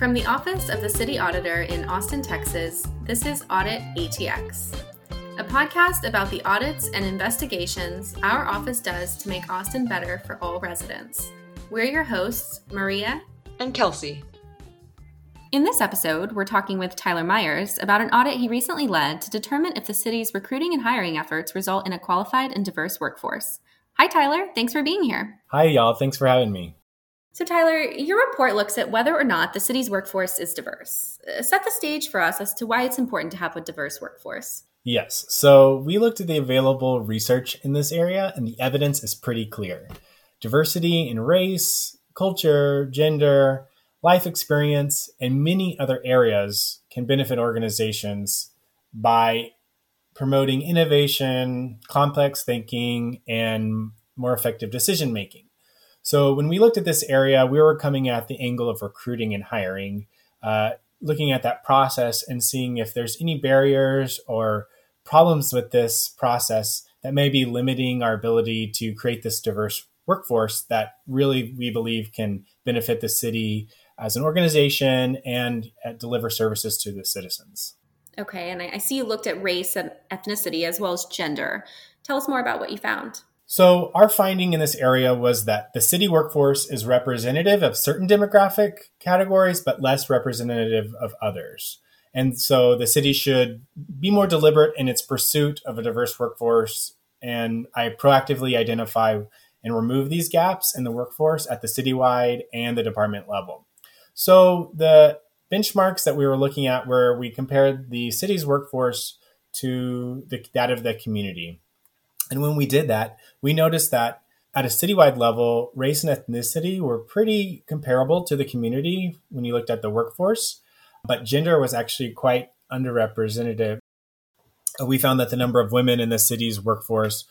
From the Office of the City Auditor in Austin, Texas, this is Audit ATX, a podcast about the audits and investigations our office does to make Austin better for all residents. We're your hosts, Maria and Kelsey. In this episode, we're talking with Tyler Myers about an audit he recently led to determine if the city's recruiting and hiring efforts result in a qualified and diverse workforce. Hi, Tyler. Thanks for being here. Hi, y'all. Thanks for having me. So, Tyler, your report looks at whether or not the city's workforce is diverse. Set the stage for us as to why it's important to have a diverse workforce. Yes. So we looked at the available research in this area, and the evidence is pretty clear. Diversity in race, culture, gender, life experience, and many other areas can benefit organizations by promoting innovation, complex thinking, and more effective decision-making. So when we looked at this area, we were coming at the angle of recruiting and hiring, looking at that process and seeing if there's any barriers or problems with this process that may be limiting our ability to create this diverse workforce that really we believe can benefit the city as an organization and deliver services to the citizens. Okay, and I see you looked at race and ethnicity as well as gender. Tell us more about what you found. So our finding in this area was that the city workforce is representative of certain demographic categories, but less representative of others. And so the city should be more deliberate in its pursuit of a diverse workforce, and I proactively identify and remove these gaps in the workforce at the citywide and the department level. So the benchmarks that we were looking at were we compared the city's workforce to that of the community. And when we did that, we noticed that at a citywide level, race and ethnicity were pretty comparable to the community when you looked at the workforce, but gender was actually quite underrepresented. We found that the number of women in the city's workforce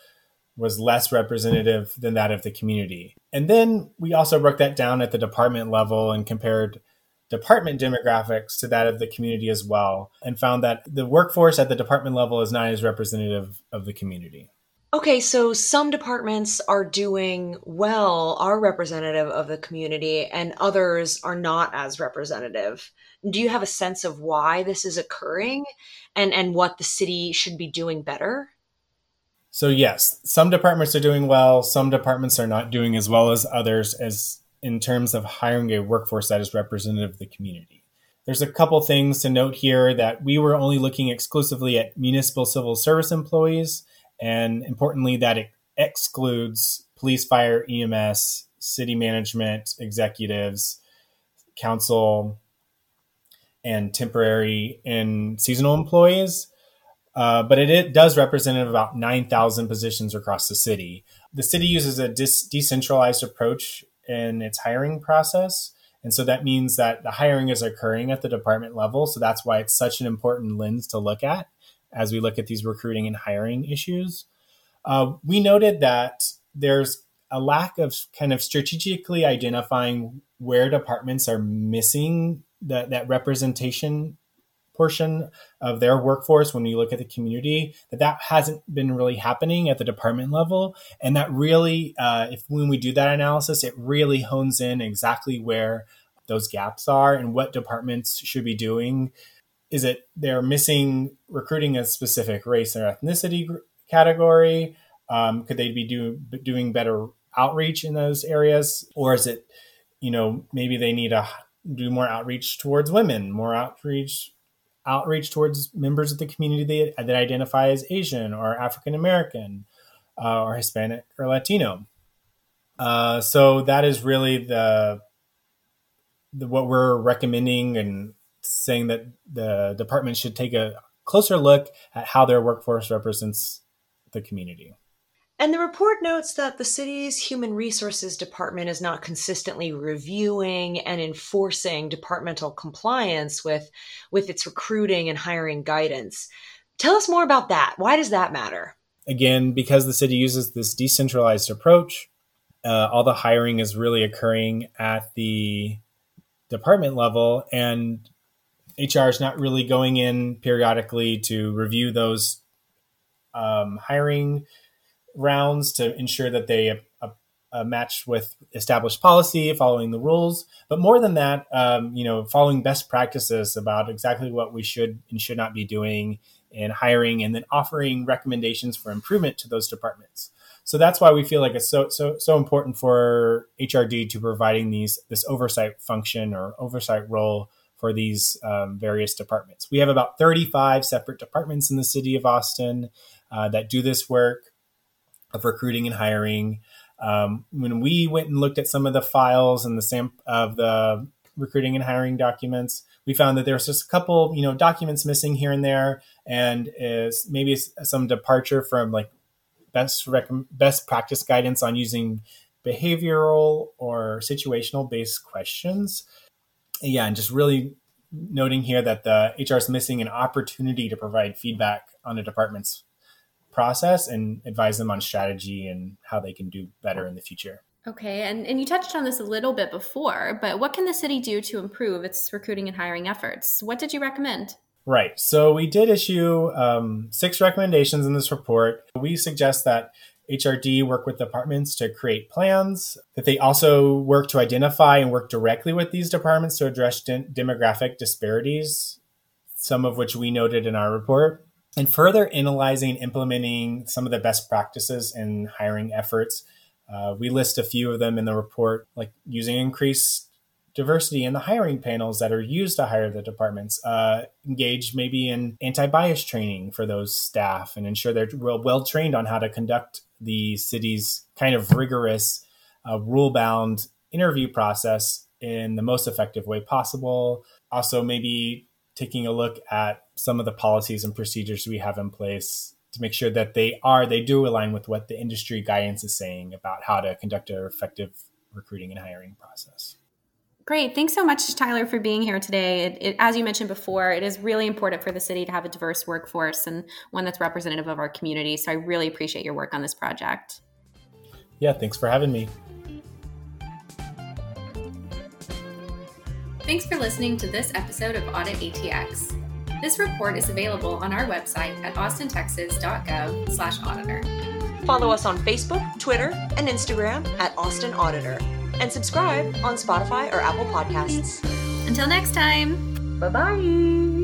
was less representative than that of the community. And then we also broke that down at the department level and compared department demographics to that of the community as well, and found that the workforce at the department level is not as representative of the community. Okay, so some departments are doing well, are representative of the community, and others are not as representative. Do you have a sense of why this is occurring and what the city should be doing better? So yes, some departments are doing well, some departments are not doing as well as others as in terms of hiring a workforce that is representative of the community. There's a couple things to note here that we were only looking exclusively at municipal civil service employees. And importantly, that it excludes police, fire, EMS, city management, executives, council, and temporary and seasonal employees. But it does represent about 9,000 positions across the city. The city uses a decentralized approach in its hiring process. And so that means that the hiring is occurring at the department level. So that's why it's such an important lens to look at as we look at these recruiting and hiring issues. We noted that there's a lack of kind of strategically identifying where departments are missing that representation portion of their workforce when you look at the community, that hasn't been really happening at the department level. And that really, when we do that analysis, it really hones in exactly where those gaps are and what departments should be doing. Is it they're missing recruiting a specific race or ethnicity category? Could they be doing better outreach in those areas? Or is it, maybe they need to do more outreach towards women, more outreach towards members of the community that identify as Asian or African-American or Hispanic or Latino. So that is really the what we're recommending and saying that the department should take a closer look at how their workforce represents the community. And the report notes that the city's human resources department is not consistently reviewing and enforcing departmental compliance with its recruiting and hiring guidance. Tell us more about that. Why does that matter? Again, because the city uses this decentralized approach, all the hiring is really occurring at the department level, and HR is not really going in periodically to review those hiring rounds to ensure that they matched with established policy, following the rules, but more than that, following best practices about exactly what we should and should not be doing in hiring, and then offering recommendations for improvement to those departments. So that's why we feel like it's so important for HRD to providing this oversight function or oversight role for these various departments. We have about 35 separate departments in the city of Austin that do this work of recruiting and hiring. When we went and looked at some of the files and the of the recruiting and hiring documents, we found that there was just a couple, documents missing here and there, and is maybe some departure from like best practice guidance on using behavioral or situational based questions. Yeah, and just really noting here that the HR is missing an opportunity to provide feedback on a department's process and advise them on strategy and how they can do better in the future. Okay, and you touched on this a little bit before, but what can the city do to improve its recruiting and hiring efforts? What did you recommend? Right, so we did issue 6 recommendations in this report. We suggest that HRD work with departments to create plans, that they also work to identify and work directly with these departments to address demographic disparities, some of which we noted in our report, and further analyzing and implementing some of the best practices in hiring efforts. We list a few of them in the report, like using increased diversity in the hiring panels that are used to hire the departments, engage maybe in anti-bias training for those staff and ensure they're well trained on how to conduct the city's kind of rigorous rule-bound interview process in the most effective way possible. Also, maybe taking a look at some of the policies and procedures we have in place to make sure that they do align with what the industry guidance is saying about how to conduct an effective recruiting and hiring process. Great. Thanks so much, Tyler, for being here today. As you mentioned before, it is really important for the city to have a diverse workforce and one that's representative of our community. So I really appreciate your work on this project. Yeah, thanks for having me. Thanks for listening to this episode of Audit ATX. This report is available on our website at austintexas.gov/auditor. Follow us on Facebook, Twitter, and Instagram at Austin Auditor. And subscribe on Spotify or Apple Podcasts. Until next time. Bye-bye.